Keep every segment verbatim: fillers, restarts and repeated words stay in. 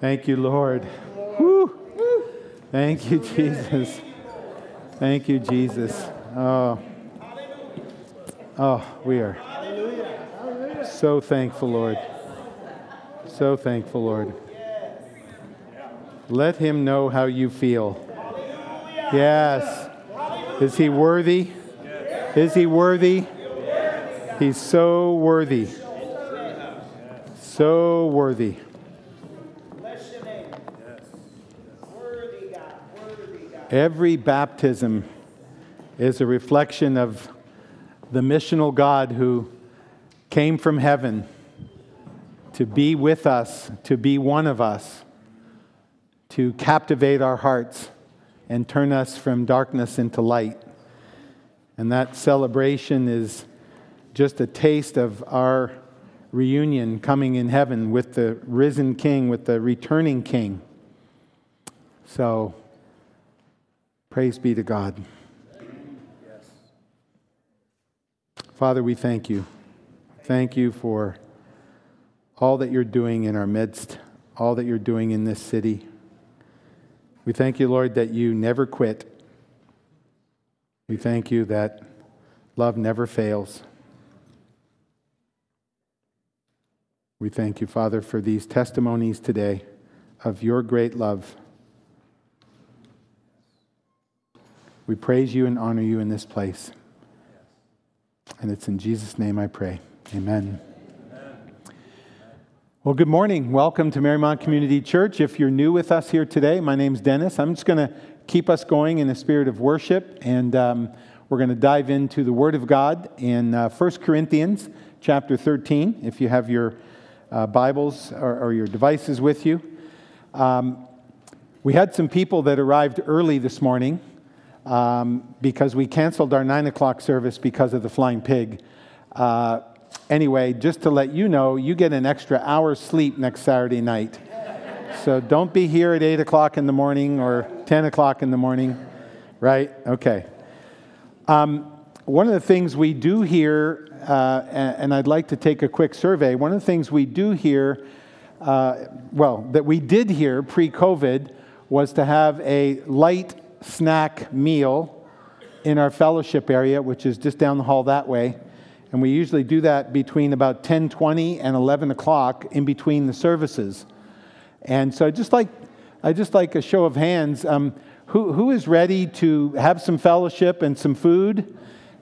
Thank you, Lord. Woo. Thank you, Jesus. Thank you, Jesus. Oh, oh, we are so thankful, Lord. So thankful, Lord. Let him know how you feel. Yes. Is he worthy? Is he worthy? He's so worthy. So worthy. Bless your name. Worthy God. Worthy God. Every baptism is a reflection of the missional God who came from heaven to be with us, to be one of us, to captivate our hearts and turn us from darkness into light. And that celebration is just a taste of our reunion coming in heaven with the risen King, with the returning King. So, praise be to God. Yes. Father, we thank you. Thank you for all that you're doing in our midst, all that you're doing in this city. We thank you, Lord, that you never quit. We thank you that love never fails. We thank you, Father, for these testimonies today of your great love. We praise you and honor you in this place. And it's in Jesus' name I pray. Amen. Amen. Well, good morning. Welcome to Marymount Community Church. If you're new with us here today, my name's Dennis. I'm just going to keep us going in a spirit of worship, and um, we're going to dive into the Word of God in uh, First Corinthians chapter thirteen, if you have your Uh, Bibles or, or your devices with you. Um, we had some people that arrived early this morning um, because we canceled our nine o'clock service because of the flying pig. Uh, anyway, just to let you know, you get an extra hour's sleep next Saturday night. So don't be here at eight o'clock in the morning or ten o'clock in the morning, right? Okay. Um, one of the things we do here Uh, and I'd like to take a quick survey. One of the things we do here, uh, well, that we did here pre-COVID, was to have a light snack meal in our fellowship area, which is just down the hall that way. And we usually do that between about ten twenty and eleven o'clock in between the services. And so, just like, I just like a show of hands. Um, who who is ready to have some fellowship and some food,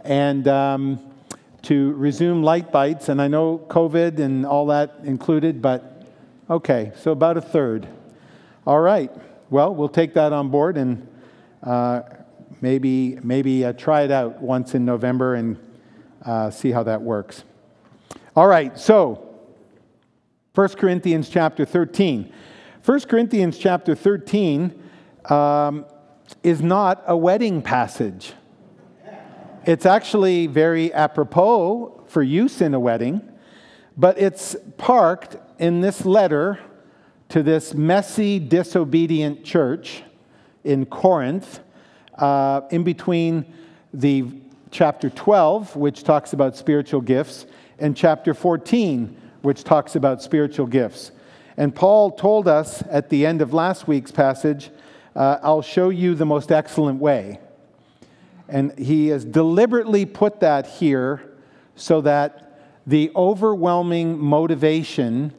and um, to resume light bites? And I know COVID and all that included, but okay, so about a third. All right, well, we'll take that on board and uh, maybe maybe uh, try it out once in November and uh, see how that works. All right, so First Corinthians chapter thirteen. First Corinthians chapter thirteen um, is not a wedding passage. It's actually very apropos for use in a wedding, but it's parked in this letter to this messy, disobedient church in Corinth, uh, in between the chapter twelve, which talks about spiritual gifts, and chapter fourteen, which talks about spiritual gifts. And Paul told us at the end of last week's passage, uh, I'll show you the most excellent way. And he has deliberately put that here so that the overwhelming motivation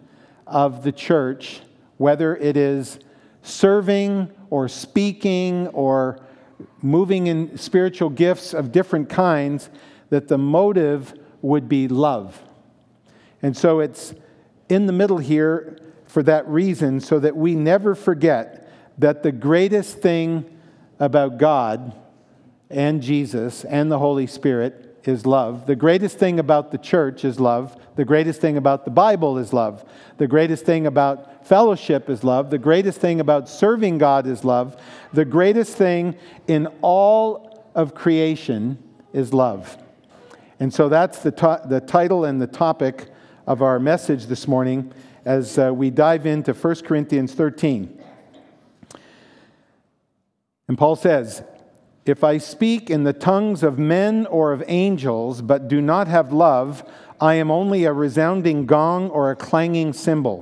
of the church, whether it is serving or speaking or moving in spiritual gifts of different kinds, that the motive would be love. And so it's in the middle here for that reason, so that we never forget that the greatest thing about God and Jesus and the Holy Spirit is love. The greatest thing about the church is love. The greatest thing about the Bible is love. The greatest thing about fellowship is love. The greatest thing about serving God is love. The greatest thing in all of creation is love. And so that's the to- the title and the topic of our message this morning as uh, we dive into First Corinthians thirteen. And Paul says, "If I speak in the tongues of men or of angels, but do not have love, I am only a resounding gong or a clanging cymbal.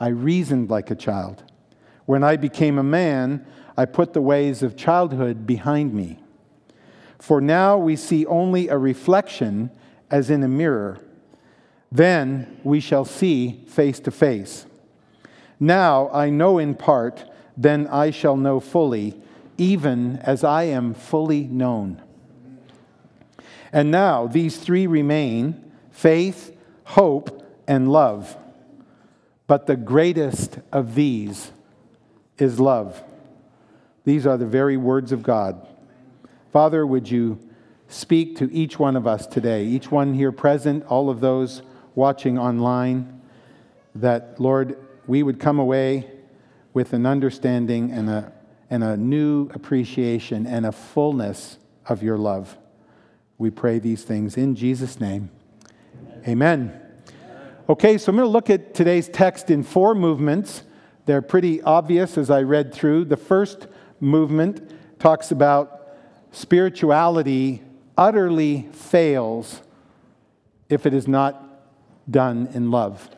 I reasoned like a child. When I became a man, I put the ways of childhood behind me. For now we see only a reflection as in a mirror. Then we shall see face to face. Now I know in part, then I shall know fully, even as I am fully known. And now these three remain: faith, hope, and love. But the greatest of these is love. These are the very words of God. Father, would you speak to each one of us today, each one here present, all of those watching online, that, Lord, we would come away with an understanding and a and a new appreciation and a fullness of your love. We pray these things in Jesus' name. Amen. Amen. Okay, so I'm going to look at today's text in four movements. They're pretty obvious as I read through. The first movement talks about spirituality utterly fails if it is not done in love.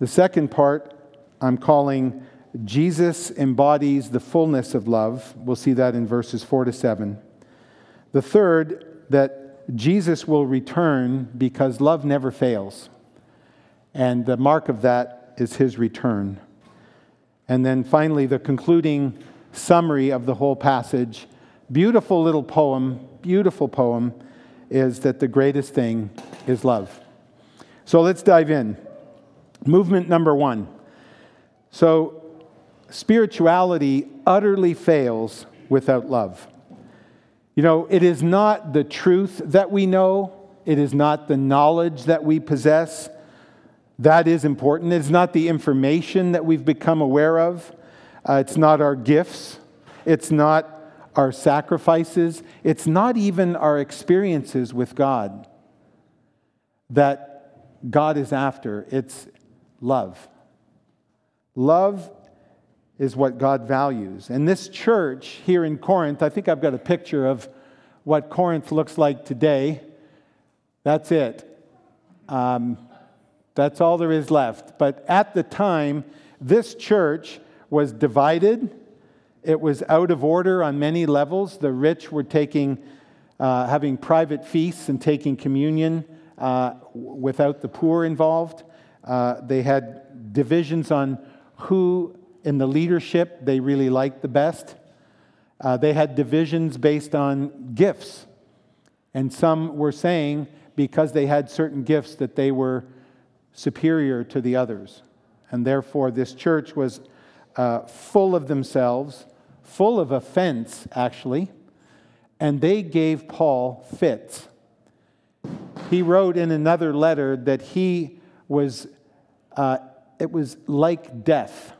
The second part I'm calling Jesus embodies the fullness of love. We'll see that in verses four to seven. The third, that Jesus will return because love never fails. And the mark of that is his return. And then finally, the concluding summary of the whole passage, beautiful little poem, beautiful poem, is that the greatest thing is love. So let's dive in. Movement number one. So spirituality utterly fails without love. You know, it is not the truth that we know. It is not the knowledge that we possess. That is important. It's not the information that we've become aware of. Uh, it's not our gifts. It's not our sacrifices. It's not even our experiences with God that God is after. It's love. Love is what God values. And this church here in Corinth, I think I've got a picture of what Corinth looks like today. That's it. Um, that's all there is left. But at the time, this church was divided. It was out of order on many levels. The rich were taking, uh, having private feasts and taking communion uh, without the poor involved. Uh, they had divisions on who in the leadership they really liked the best. Uh, they had divisions based on gifts. And some were saying because they had certain gifts that they were superior to the others. And therefore this church was uh, full of themselves, full of offense actually. And they gave Paul fits. He wrote in another letter that he was, uh, it was like death.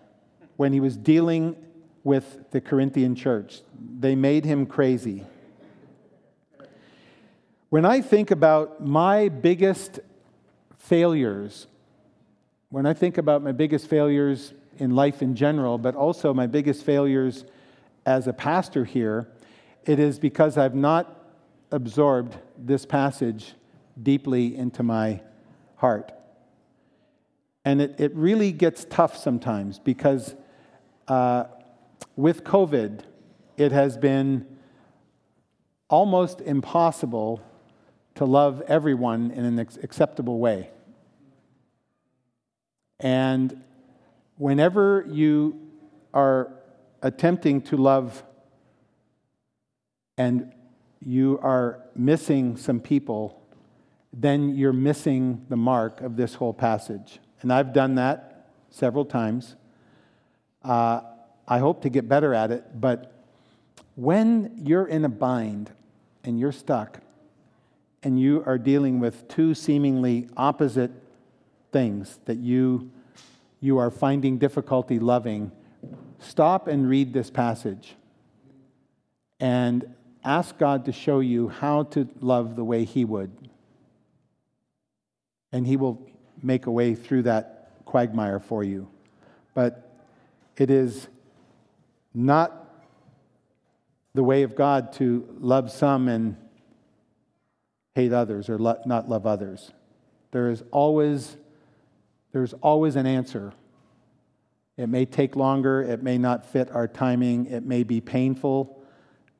When he was dealing with the Corinthian church, they made him crazy. When I think about my biggest failures When I think about my biggest failures in life in general, but also my biggest failures as a pastor here, it is because I've not absorbed this passage deeply into my heart. And it, it really gets tough sometimes because uh, with COVID, it has been almost impossible to love everyone in an acceptable way. And whenever you are attempting to love and you are missing some people, then you're missing the mark of this whole passage. And I've done that several times. Uh, I hope to get better at it, but when you're in a bind and you're stuck and you are dealing with two seemingly opposite things that you you are finding difficulty loving, stop and read this passage and ask God to show you how to love the way He would. And He will make a way through that quagmire for you. But it is not the way of God to love some and hate others or lo- not love others. There is always, there's always an answer. It may take longer, it may not fit our timing, it may be painful,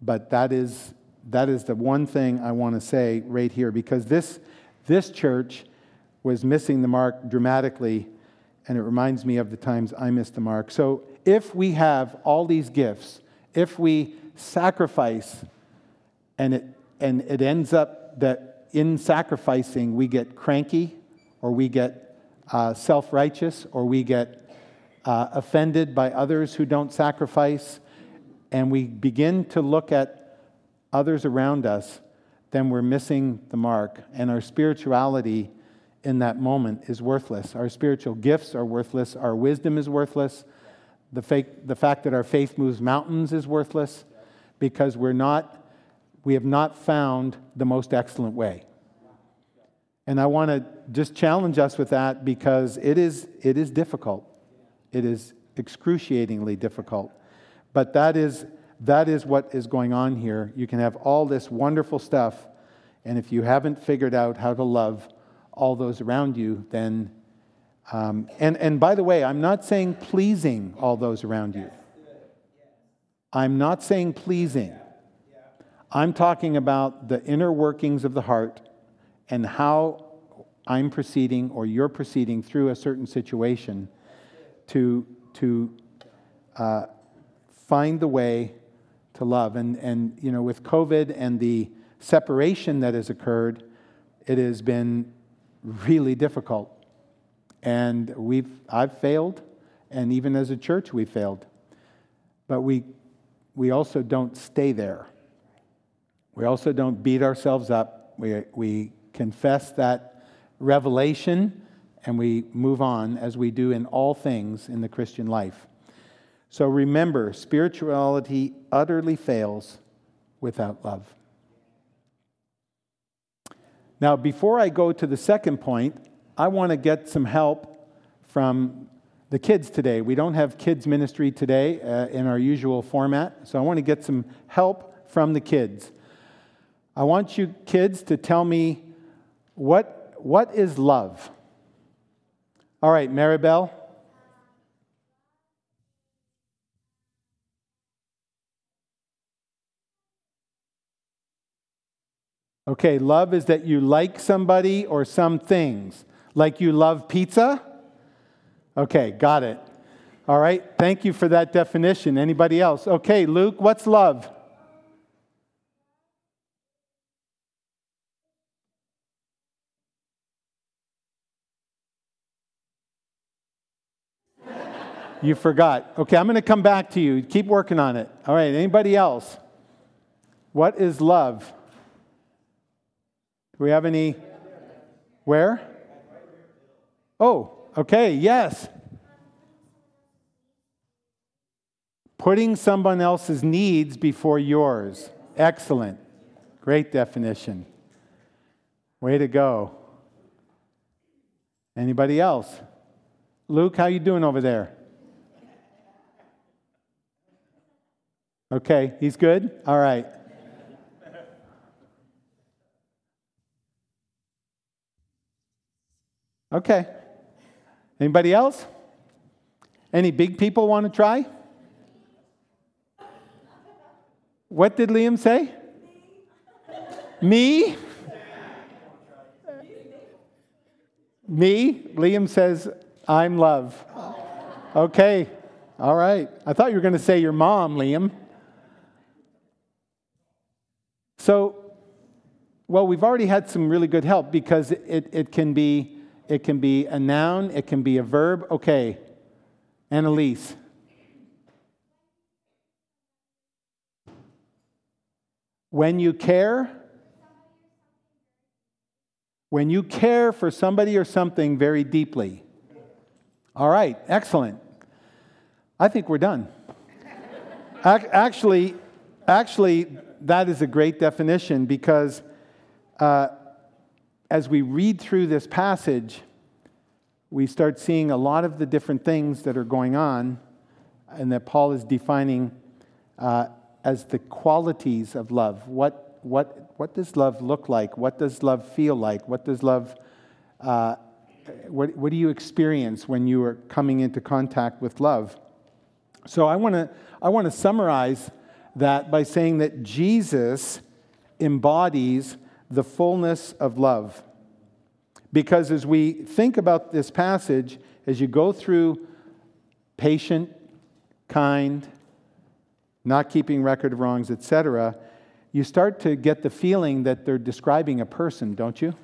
but that is that is the one thing I want to say right here, because this this church was missing the mark dramatically, and it reminds me of the times I missed the mark. So if we have all these gifts, if we sacrifice, and it and it ends up that in sacrificing we get cranky, or we get uh, self-righteous, or we get uh, offended by others who don't sacrifice, and we begin to look at others around us, then we're missing the mark, and our spirituality in that moment is worthless. Our spiritual gifts are worthless. Our wisdom is worthless. The, fake, the fact that our faith moves mountains is worthless, because we're not, we have not found the most excellent way. And I want to just challenge us with that, because it is, it is difficult. It is excruciatingly difficult. But that is, that is what is going on here. You can have all this wonderful stuff, and if you haven't figured out how to love all those around you, then, um, and, and by the way, I'm not saying pleasing all those around you. I'm not saying pleasing. I'm talking about the inner workings of the heart and how I'm proceeding or you're proceeding through a certain situation to to uh, find the way to love. And, and you know, with COVID and the separation that has occurred, it has been really difficult. And we've I've failed, and even as a church we failed. But we We also don't stay there. We also don't beat ourselves up. We we confess that revelation, and we move on as we do in all things in the Christian life. So remember, spirituality utterly fails without love. Now, before I go to the second point, I want to get some help from the kids today. We don't have kids ministry today uh, in our usual format, so I want to get some help from the kids. I want you kids to tell me what what is love. All right, Maribel. Okay, love is that you like somebody or some things, like you love pizza. Okay, got it. All right, thank you for that definition. Anybody else? Okay, Luke, what's love? You forgot. Okay, I'm going to come back to you. Keep working on it. All right, anybody else? What is love? Do we have any? Where? Oh. Okay, yes. Putting someone else's needs before yours. Excellent. Great definition. Way to go. Anybody else? Luke, how you doing over there? Okay, he's good? All right. Okay. Anybody else? Any big people want to try? What did Liam say? Me? Me? Liam says, I'm love. Okay. All right. I thought you were going to say your mom, Liam. So, well, we've already had some really good help because it, it can be It can be a noun. It can be a verb. Okay. Annalise. When you care. When you care for somebody or something very deeply. All right. Excellent. I think we're done. Actually, actually, that is a great definition because... Uh, As we read through this passage, we start seeing a lot of the different things that are going on and that Paul is defining uh, as the qualities of love. What, what, what does love look like? What does love feel like? What does love, uh, what, what do you experience when you are coming into contact with love? So I want to I want to summarize that by saying that Jesus embodies the fullness of love. Because as we think about this passage, as you go through patient, kind, not keeping record of wrongs, et cetera, you start to get the feeling that they're describing a person, don't you?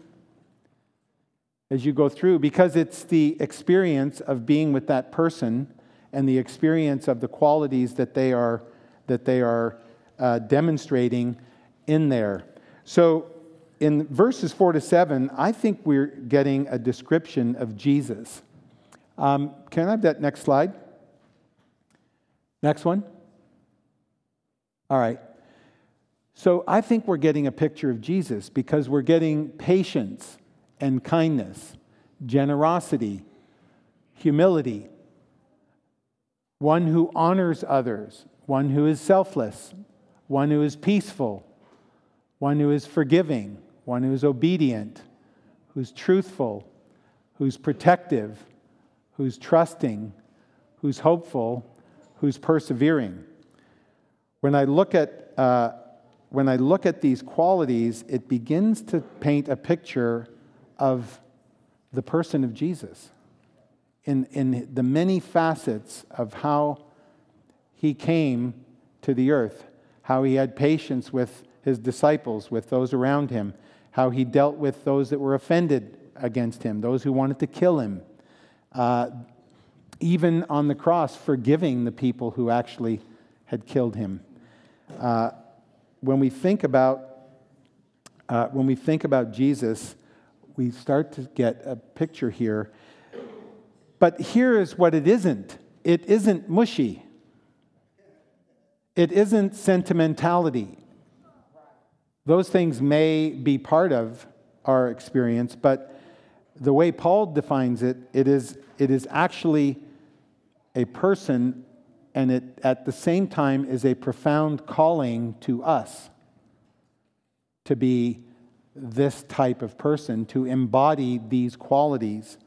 As you go through, because it's the experience of being with that person and the experience of the qualities that they are that they are uh, demonstrating in there. So, in verses four to seven, I think we're getting a description of Jesus. Um, can I have that next slide? Next one? All right. So I think we're getting a picture of Jesus because we're getting patience and kindness, generosity, humility, one who honors others, one who is selfless, one who is peaceful, one who is forgiving, one who is obedient, who's truthful, who's protective, who's trusting, who's hopeful, who's persevering. When I look at uh, when I look at these qualities, it begins to paint a picture of the person of Jesus in in the many facets of how he came to the earth, how he had patience with his disciples, with those around him, how he dealt with those that were offended against him, those who wanted to kill him, uh, even on the cross, forgiving the people who actually had killed him. Uh, when we think about uh, when we think about Jesus, we start to get a picture here. But here is what it isn't. It isn't mushy. It isn't sentimentality. Those things may be part of our experience, but the way Paul defines it, it is it is actually a person, and it at the same time is a profound calling to us to be this type of person, to embody these qualities.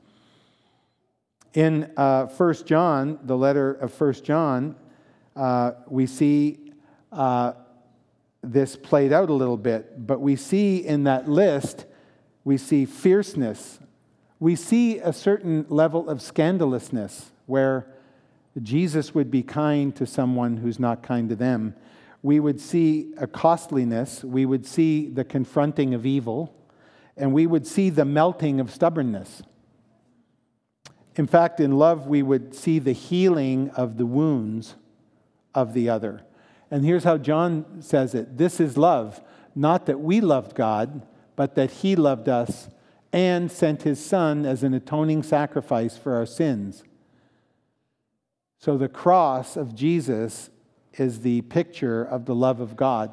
In uh, First John, the letter of First John, uh, we see... Uh, This played out a little bit, but we see in that list, we see fierceness. We see a certain level of scandalousness where Jesus would be kind to someone who's not kind to them. We would see a costliness. We would see the confronting of evil, and we would see the melting of stubbornness. In fact, in love, we would see the healing of the wounds of the other. And here's how John says it. This is love, not that we loved God, but that he loved us and sent his son as an atoning sacrifice for our sins. So the cross of Jesus is the picture of the love of God.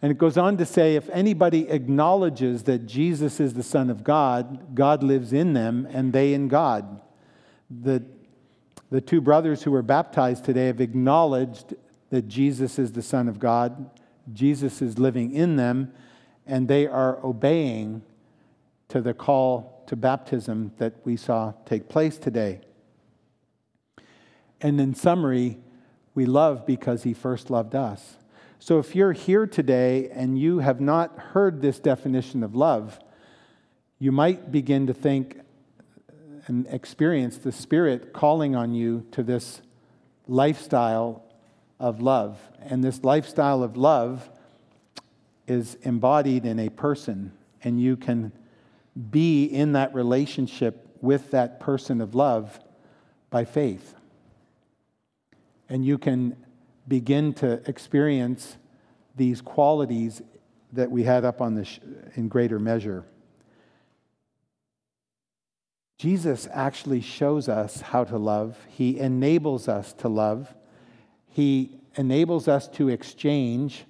And it goes on to say, if anybody acknowledges that Jesus is the Son of God, God lives in them and they in God. The, the two brothers who were baptized today have acknowledged that Jesus is the Son of God. Jesus is living in them, and they are obeying to the call to baptism that we saw take place today. And in summary, we love because he first loved us. So if you're here today and you have not heard this definition of love, you might begin to think and experience the Spirit calling on you to this lifestyle of love. And this lifestyle of love is embodied in a person, and you can be in that relationship with that person of love by faith. And you can begin to experience these qualities that we had up on the sh- in greater measure. Jesus actually shows us how to love. He enables us to love. He enables us to exchange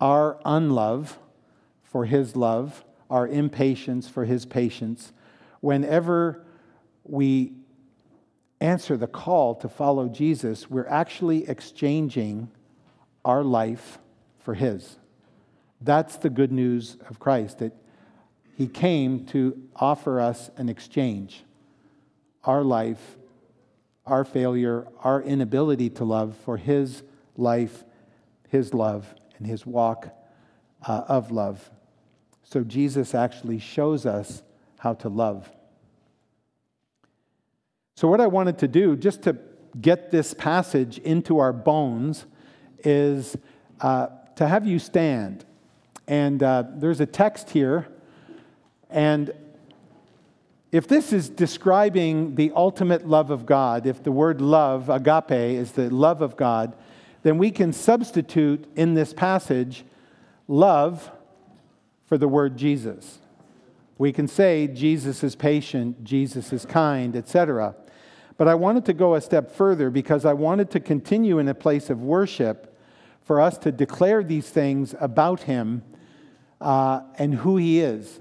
our unlove for his love, our impatience for his patience. Whenever we answer the call to follow Jesus, we're actually exchanging our life for his. That's the good news of Christ, that he came to offer us an exchange. Our life, our failure, our inability to love for his life, his love, and his walk uh, of love. So Jesus actually shows us how to love. So what I wanted to do, just to get this passage into our bones, is uh, to have you stand. And uh, there's a text here. And if this is describing the ultimate love of God, if the word love, agape, is the love of God, then we can substitute in this passage love for the word Jesus. We can say Jesus is patient, Jesus is kind, et cetera. But I wanted to go a step further, because I wanted to continue in a place of worship for us to declare these things about him uh, and who he is.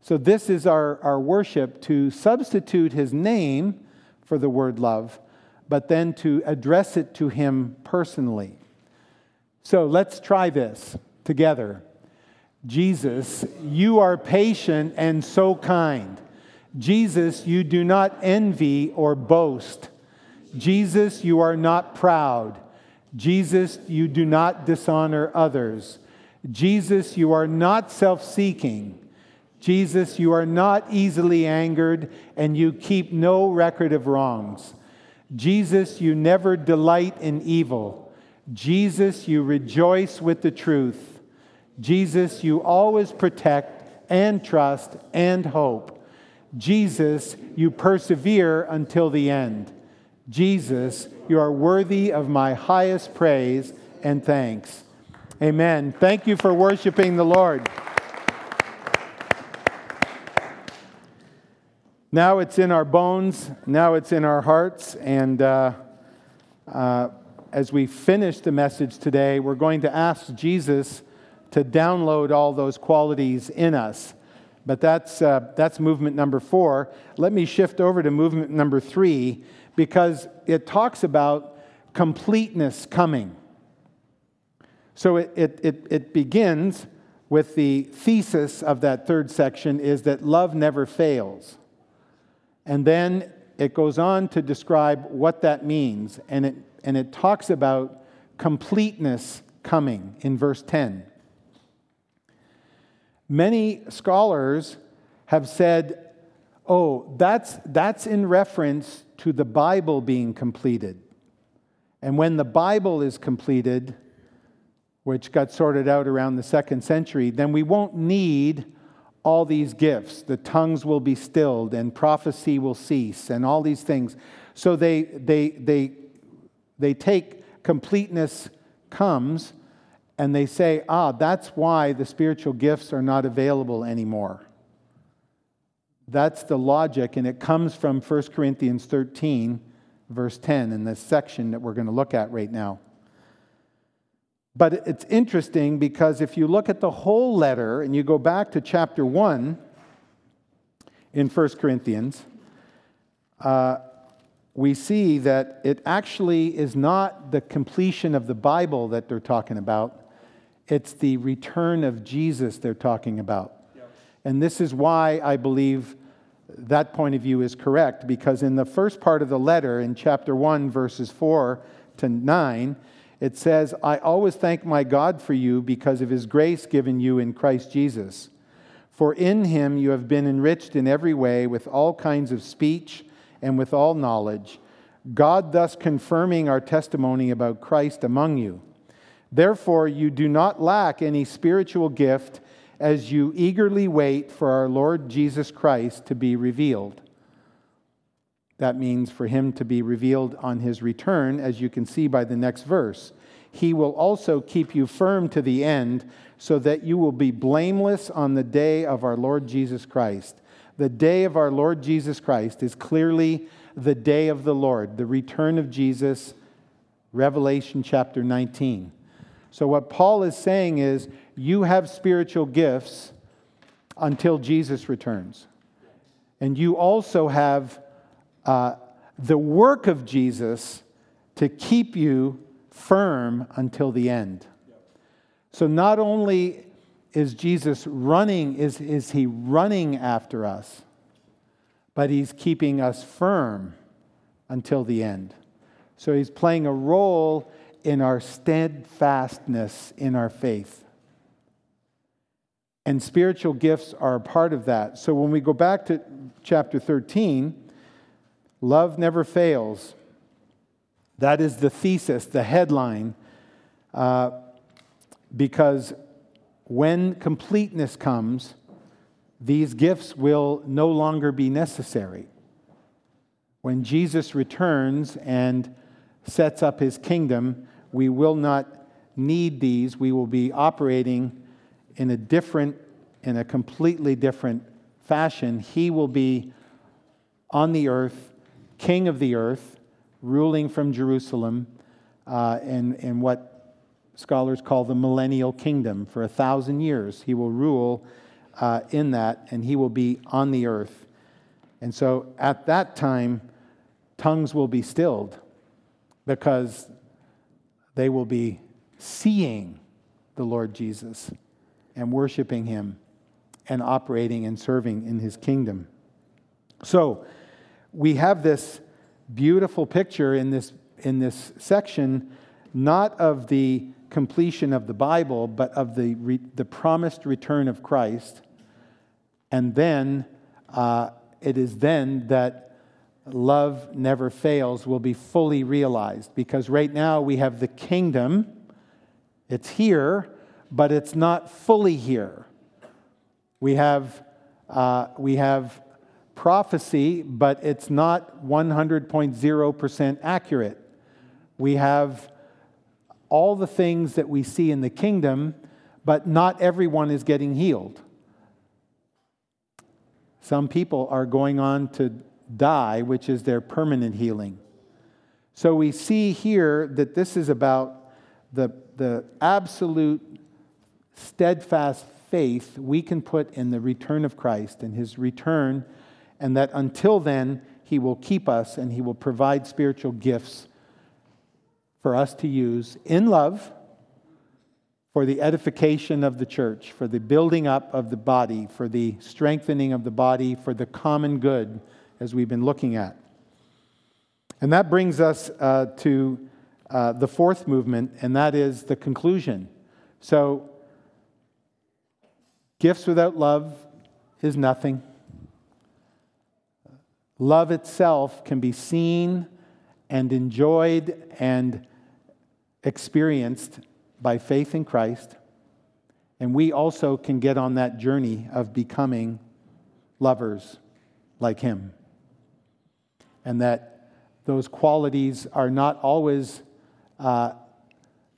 So this is our, our worship, to substitute his name for the word love, but then to address it to him personally. So let's try this together. Jesus, you are patient and so kind. Jesus, you do not envy or boast. Jesus, you are not proud. Jesus, you do not dishonor others. Jesus, you are not self-seeking. Jesus, you are not easily angered, and you keep no record of wrongs. Jesus, you never delight in evil. Jesus, you rejoice with the truth. Jesus, you always protect and trust and hope. Jesus, you persevere until the end. Jesus, you are worthy of my highest praise and thanks. Amen. Thank you for worshiping the Lord. Now it's in our bones. Now it's in our hearts. And uh, uh, as we finish the message today, we're going to ask Jesus to download all those qualities in us. But that's uh, that's movement number four. Let me shift over to movement number three, because it talks about completeness coming. So it it it, it begins with the thesis of that third section, is that love never fails. And then it goes on to describe what that means. And it, and it talks about completeness coming in verse ten. Many scholars have said, oh, that's that's in reference to the Bible being completed. And when the Bible is completed, which got sorted out around the second century, then we won't need all these gifts. The tongues will be stilled and prophecy will cease and all these things. So they they they they take completeness comes, and they say, ah, that's why the spiritual gifts are not available anymore. That's the logic, and it comes from First Corinthians thirteen, verse ten, in this section that we're going to look at right now. But it's interesting because if you look at the whole letter and you go back to chapter one in First Corinthians, uh, we see that it actually is not the completion of the Bible that they're talking about. It's the return of Jesus they're talking about. Yep. And this is why I believe that point of view is correct, because in the first part of the letter, in chapter one, verses four to nine, it says, "I always thank my God for you because of his grace given you in Christ Jesus. For in him you have been enriched in every way with all kinds of speech and with all knowledge, God thus confirming our testimony about Christ among you. Therefore, you do not lack any spiritual gift as you eagerly wait for our Lord Jesus Christ to be revealed." That means for him to be revealed on his return, as you can see by the next verse. "He will also keep you firm to the end, so that you will be blameless on the day of our Lord Jesus Christ." The day of our Lord Jesus Christ is clearly the day of the Lord, the return of Jesus, Revelation chapter nineteen. So what Paul is saying is, you have spiritual gifts until Jesus returns. And you also have uh, the work of Jesus to keep you firm until the end. So not only is Jesus running, is, is he running after us, but he's keeping us firm until the end. So he's playing a role in our steadfastness in our faith. And spiritual gifts are a part of that. So when we go back to chapter thirteen, love never fails. That is the thesis, the headline, uh, because when completeness comes, these gifts will no longer be necessary. When Jesus returns and sets up his kingdom, we will not need these. We will be operating in a different, in a completely different fashion. He will be on the earth, king of the earth, ruling from Jerusalem, uh, and, and what scholars call the millennial kingdom. For a thousand years, he will rule uh, in that, and he will be on the earth. And so at that time, tongues will be stilled because they will be seeing the Lord Jesus and worshiping him and operating and serving in his kingdom. So we have this beautiful picture in this, in this section, not of the completion of the Bible, but of the re- the promised return of Christ. And then uh, it is then that love never fails will be fully realized, because right now we have the kingdom. It's here, but it's not fully here. We have uh, we have prophecy, but it's not one hundred point zero percent accurate. We have all the things that we see in the kingdom, but not everyone is getting healed. Some people are going on to die, which is their permanent healing. So we see here that this is about the, the absolute steadfast faith we can put in the return of Christ and his return, and that until then, he will keep us and he will provide spiritual gifts for us to use in love for the edification of the church, for the building up of the body, for the strengthening of the body, for the common good, as we've been looking at. And that brings us uh, to uh, the fourth movement, and that is the conclusion. So, gifts without love is nothing. Love itself can be seen and enjoyed and experienced by faith in Christ. And we also can get on that journey of becoming lovers like him. And that those qualities are not always uh,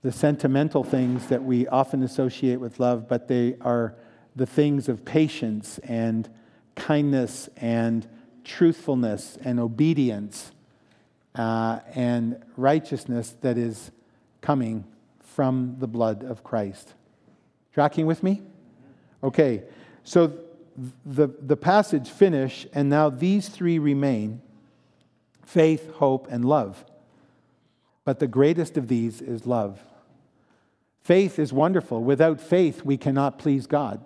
the sentimental things that we often associate with love, but they are the things of patience and kindness and truthfulness and obedience uh, and righteousness that is coming from the blood of Christ. Tracking with me? Okay, so the, the passage finish, and now these three remain: faith, hope, and love. But the greatest of these is love. Faith is wonderful. Without faith, we cannot please God.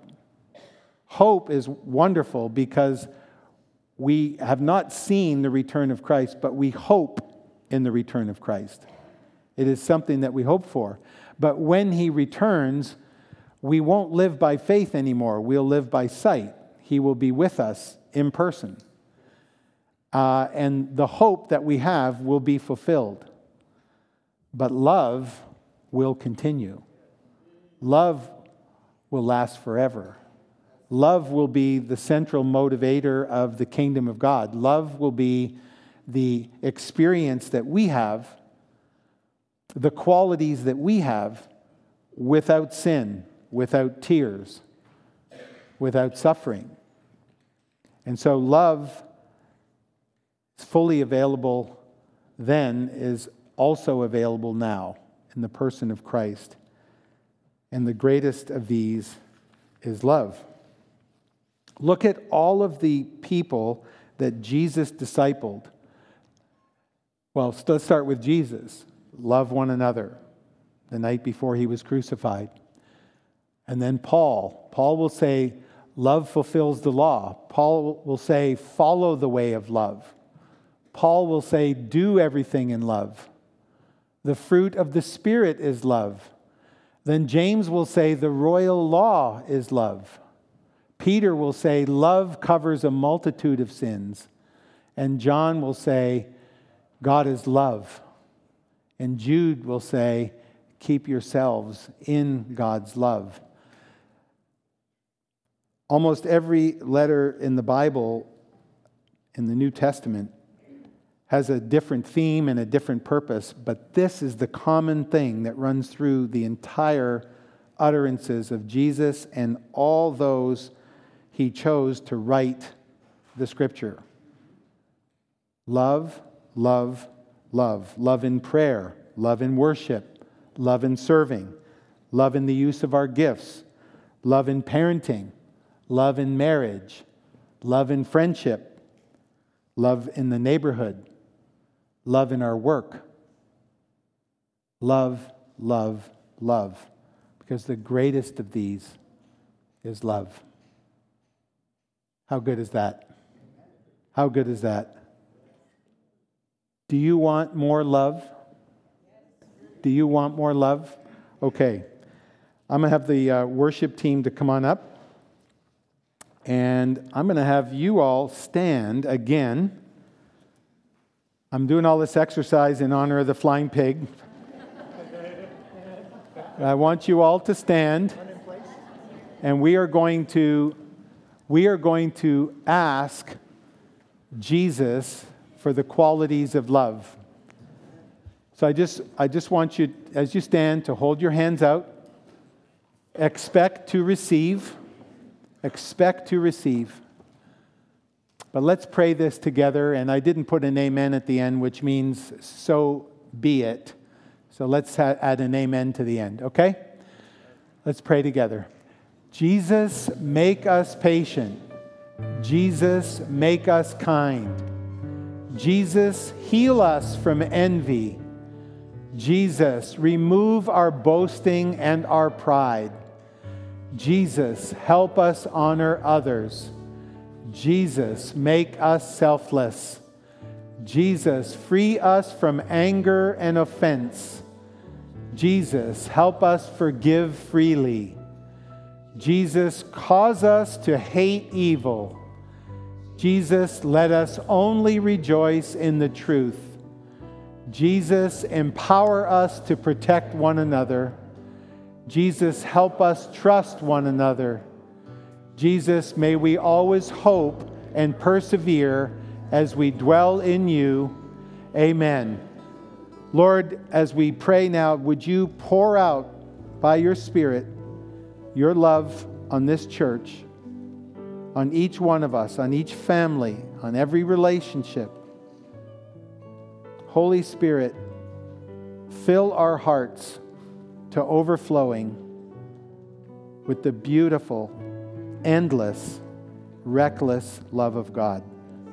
Hope is wonderful because we have not seen the return of Christ, but we hope in the return of Christ. It is something that we hope for. But when he returns, we won't live by faith anymore. We'll live by sight. He will be with us in person. Uh, and the hope that we have will be fulfilled. But love will continue. Love will last forever. Love will be the central motivator of the kingdom of God. Love will be the experience that we have, the qualities that we have, without sin, without tears, without suffering. And so love is fully available then, is also available now in the person of Christ. And the greatest of these is love. Look at all of the people that Jesus discipled. Well, let's start with Jesus. Love one another the night before he was crucified. And then Paul. Paul will say, love fulfills the law. Paul will say, follow the way of love. Paul will say, do everything in love. The fruit of the Spirit is love. Then James will say, the royal law is love. Peter will say, love covers a multitude of sins. And John will say, God is love. And Jude will say, keep yourselves in God's love. Almost every letter in the Bible, in the New Testament, has a different theme and a different purpose, but this is the common thing that runs through the entire utterances of Jesus and all those he chose to write the Scripture. Love, love, love. Love in prayer, love in worship, love in serving, love in the use of our gifts, love in parenting, love in marriage, love in friendship, love in the neighborhood, love in our work. Love, love, love. Because the greatest of these is love. How good is that? How good is that? Do you want more love? Do you want more love? Okay. I'm going to have the uh, worship team to come on up. And I'm going to have you all stand again. I'm doing all this exercise in honor of the flying pig. I want you all to stand. And we are going to we are going to ask Jesus for the qualities of love. So I just I just want you, as you stand, to hold your hands out. Expect to receive. Expect to receive. But let's pray this together. And I didn't put an amen at the end, which means so be it. So let's ha- add an amen to the end, okay? Let's pray together. Jesus, make us patient. Jesus, make us kind. Jesus, heal us from envy. Jesus, remove our boasting and our pride. Jesus, help us honor others. Jesus, make us selfless. Jesus, free us from anger and offense. Jesus, help us forgive freely. Jesus, cause us to hate evil. Jesus, let us only rejoice in the truth. Jesus, empower us to protect one another. Jesus, help us trust one another. Jesus, may we always hope and persevere as we dwell in you. Amen. Lord, as we pray now, would you pour out by your Spirit your love on this church, on each one of us, on each family, on every relationship. Holy Spirit, fill our hearts to overflowing with the beautiful, endless, reckless love of God.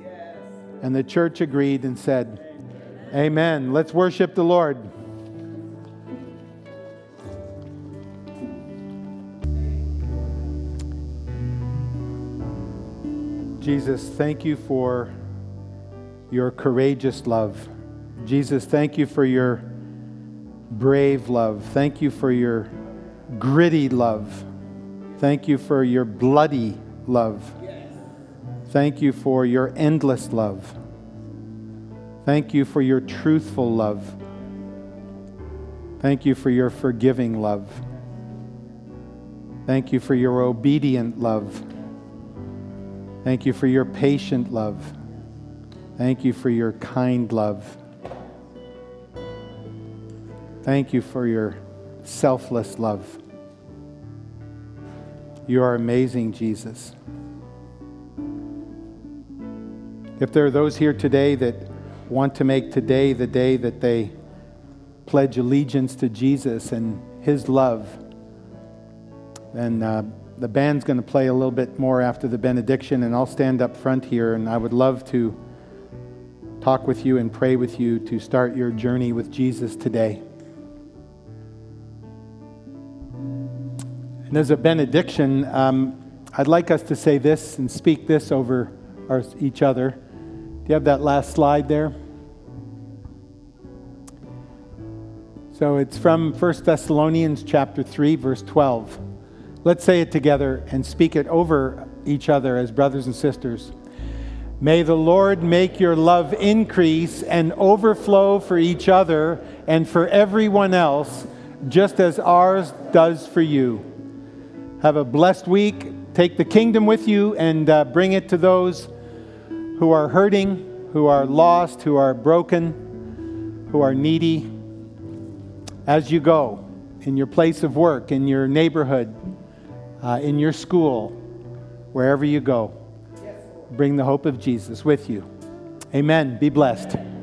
Yes. And the church agreed and said, amen. Amen. Let's worship the Lord. Jesus, thank you for your courageous love. Jesus, thank you for your brave love. Thank you for your gritty love. Thank you for your bloody love. Thank you for your endless love. Thank you for your truthful love. Thank you for your forgiving love. Thank you for your obedient love. Thank you for your patient love. Thank you for your kind love. Thank you for your selfless love. You are amazing, Jesus. If there are those here today that want to make today the day that they pledge allegiance to Jesus and His love, then uh, the band's going to play a little bit more after the benediction, and I'll stand up front here, and I would love to talk with you and pray with you to start your journey with Jesus today. And as a benediction, um, I'd like us to say this and speak this over our, each other. Do you have that last slide there? So it's from First Thessalonians chapter three, verse twelve. Let's say it together and speak it over each other as brothers and sisters. May the Lord make your love increase and overflow for each other and for everyone else, just as ours does for you. Have a blessed week. Take the kingdom with you and uh, bring it to those who are hurting, who are lost, who are broken, who are needy. As you go, in your place of work, in your neighborhood, Uh, in your school, wherever you go, bring the hope of Jesus with you. Amen. Be blessed.